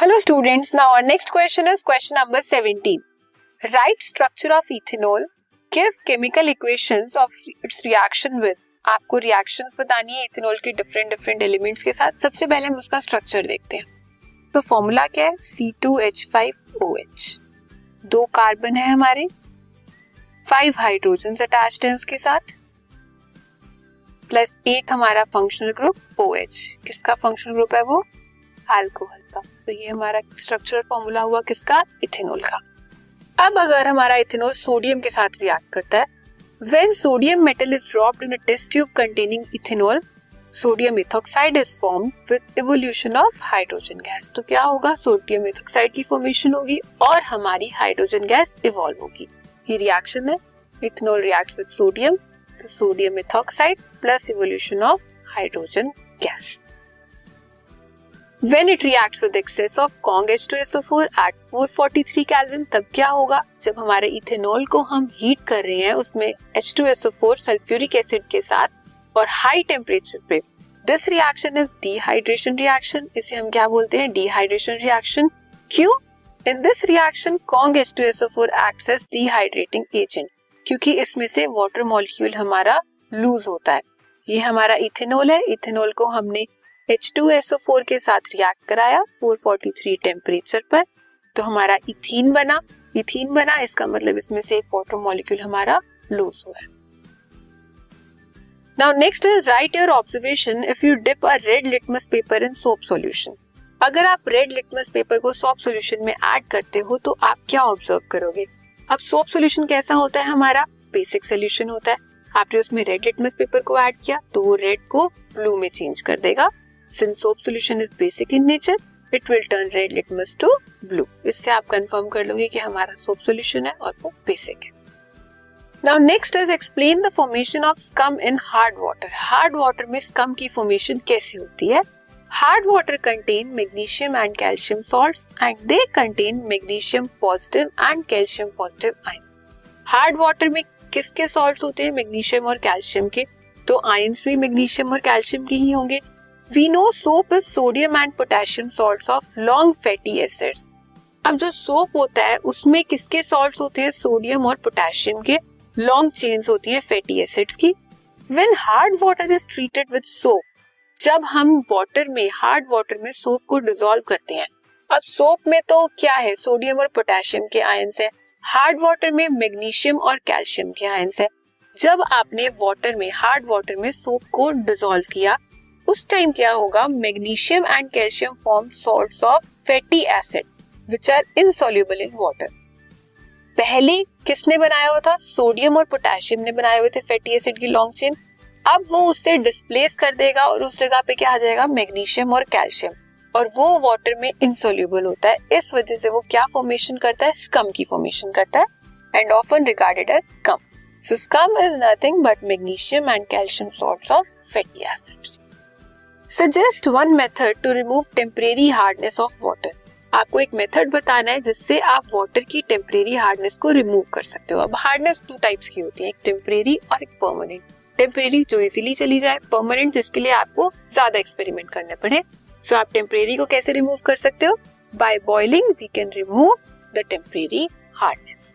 Hello students, now our next question is question number 17. Write structure of ethanol, give chemical equations of its reaction with. आपको reactions बतानी है ethanol के different different elements के साथ. सबसे पहले हम उसका स्ट्रक्चर देखते हैं. तो फॉर्मूला क्या है? C2H5OH. दो कार्बन है हमारे, 5 हाइड्रोजन अटैच्ड है उसके साथ, प्लस एक हमारा फंक्शनल ग्रुप OH. किसका फंक्शनल ग्रुप है? वो अल्कोहल का. तो ये हमारा स्ट्रक्चरल फॉर्मूला हुआ किसका? इथेनॉल का. अब अगर हमारा इथेनॉल सोडियम के साथ रिएक्ट करता है, when sodium metal is dropped in a test tube containing ethanol, sodium ethoxide is formed with evolution of hydrogen gas. तो क्या होगा? सोडियम एथोक्साइड की फॉर्मेशन होगी और हमारी हाइड्रोजन गैस इवॉल्व होगी. ये रिएक्शन है, इथेनॉल रिएक्ट्स विद सोडियम, तो sodium ethoxide plus evolution of hydrogen gas. When it reacts with excess of Kong H2SO4 at 443 Kelvin, तब क्या होगा? जब हमारे इथेनॉल को हम हीट कर रहे हैं, उसमें H2SO4 सल्फ्यूरिक एसिड के साथ और हाई टेम्परेचर पे, this reaction is dehydration reaction. इसे हम क्या बोलते हैं? Dehydration reaction. क्यों? In this reaction Kong H2SO4 acts as dehydrating agent, क्योंकि इसमें से वाटर मॉलिक्यूल हमारा लूज होता है. ये हमारा इथेनॉल है, इथेनॉल को हमने H2SO4 के साथ रिएक्ट कराया 443 टेम्परेचर पर, तो हमारा इथीन बना. इथीन बना इसका मतलब इसमें से एक वाटर मॉलिक्यूल हमारा लूज हुआ है. Now next is right your observation if you dip a red litmus paper in soap solution. अगर आप रेड लिटमस पेपर को सोप सॉल्यूशन में ऐड करते हो तो आप क्या ऑब्जर्व करोगे? अब सोप सॉल्यूशन कैसा होता है? हमारा बेसिक सॉल्यूशन होता है. आपने उसमें रेड लिटमस पेपर को ऐड किया तो वो रेड को ब्लू में चेंज कर देगा. Since soap solution is basic in nature, it will turn red litmus to blue. इससे आप कंफर्म कर लोगे कि हमारा सोप सॉल्यूशन है और वो बेसिक है. Now next is explain the formation of scum in hard water. Hard water में scum की formation कैसे होती है? Hard water contain magnesium and calcium salts and they contain magnesium positive and calcium positive ion. Hard water में किसके salts होते हैं? Magnesium और calcium के. तो ions भी magnesium और calcium के ही होंगे. We know soap is sodium and potassium salts of long fatty acids. अब जो soap होता है उसमें किसके salts होते हैं? सोडियम और पोटेशियम के. long chains होती हैं fatty acids की. When hard water is treated with soap, जब हम water में hard water में soap को dissolve करते हैं, अब soap में तो क्या है? सोडियम और पोटेशियम के ions है. hard water में magnesium और calcium के ions है. जब आपने water में hard water में soap को dissolve किया उस टाइम क्या होगा? Magnesium and calcium form salts of fatty acid which are insoluble in water. पहले किसने बनाया हुआ था? सोडियम और पोटेशियम ने बनाए हुए थे फैटी एसिड की लॉन्ग चेन. अब वो उससे डिस्प्लेस कर देगा और उस जगह पे क्या आ जाएगा? मैग्नीशियम और कैल्शियम, और वो वाटर में इनसॉल्युबल होता है. इस वजह से वो क्या फॉर्मेशन करता है? स्कम की फॉर्मेशन करता है and often regarded as scum. So scum is nothing but magnesium and calcium salts of fatty acids. Suggest one method to remove temporary hardness of water. आपको एक मेथड बताना है जिससे आप वाटर की टेम्परेरी हार्डनेस को रिमूव कर सकते हो. अब हार्डनेस टू टाइप्स की होती है, एक टेम्परेरी और एक परमानेंट. टेम्परेरी जो इजीली चली जाए, परमानेंट जिसके लिए आपको ज्यादा एक्सपेरिमेंट करने पड़े. सो आप टेम्परेरी को कैसे रिमूव कर सकते हो? By boiling we can remove the temporary hardness.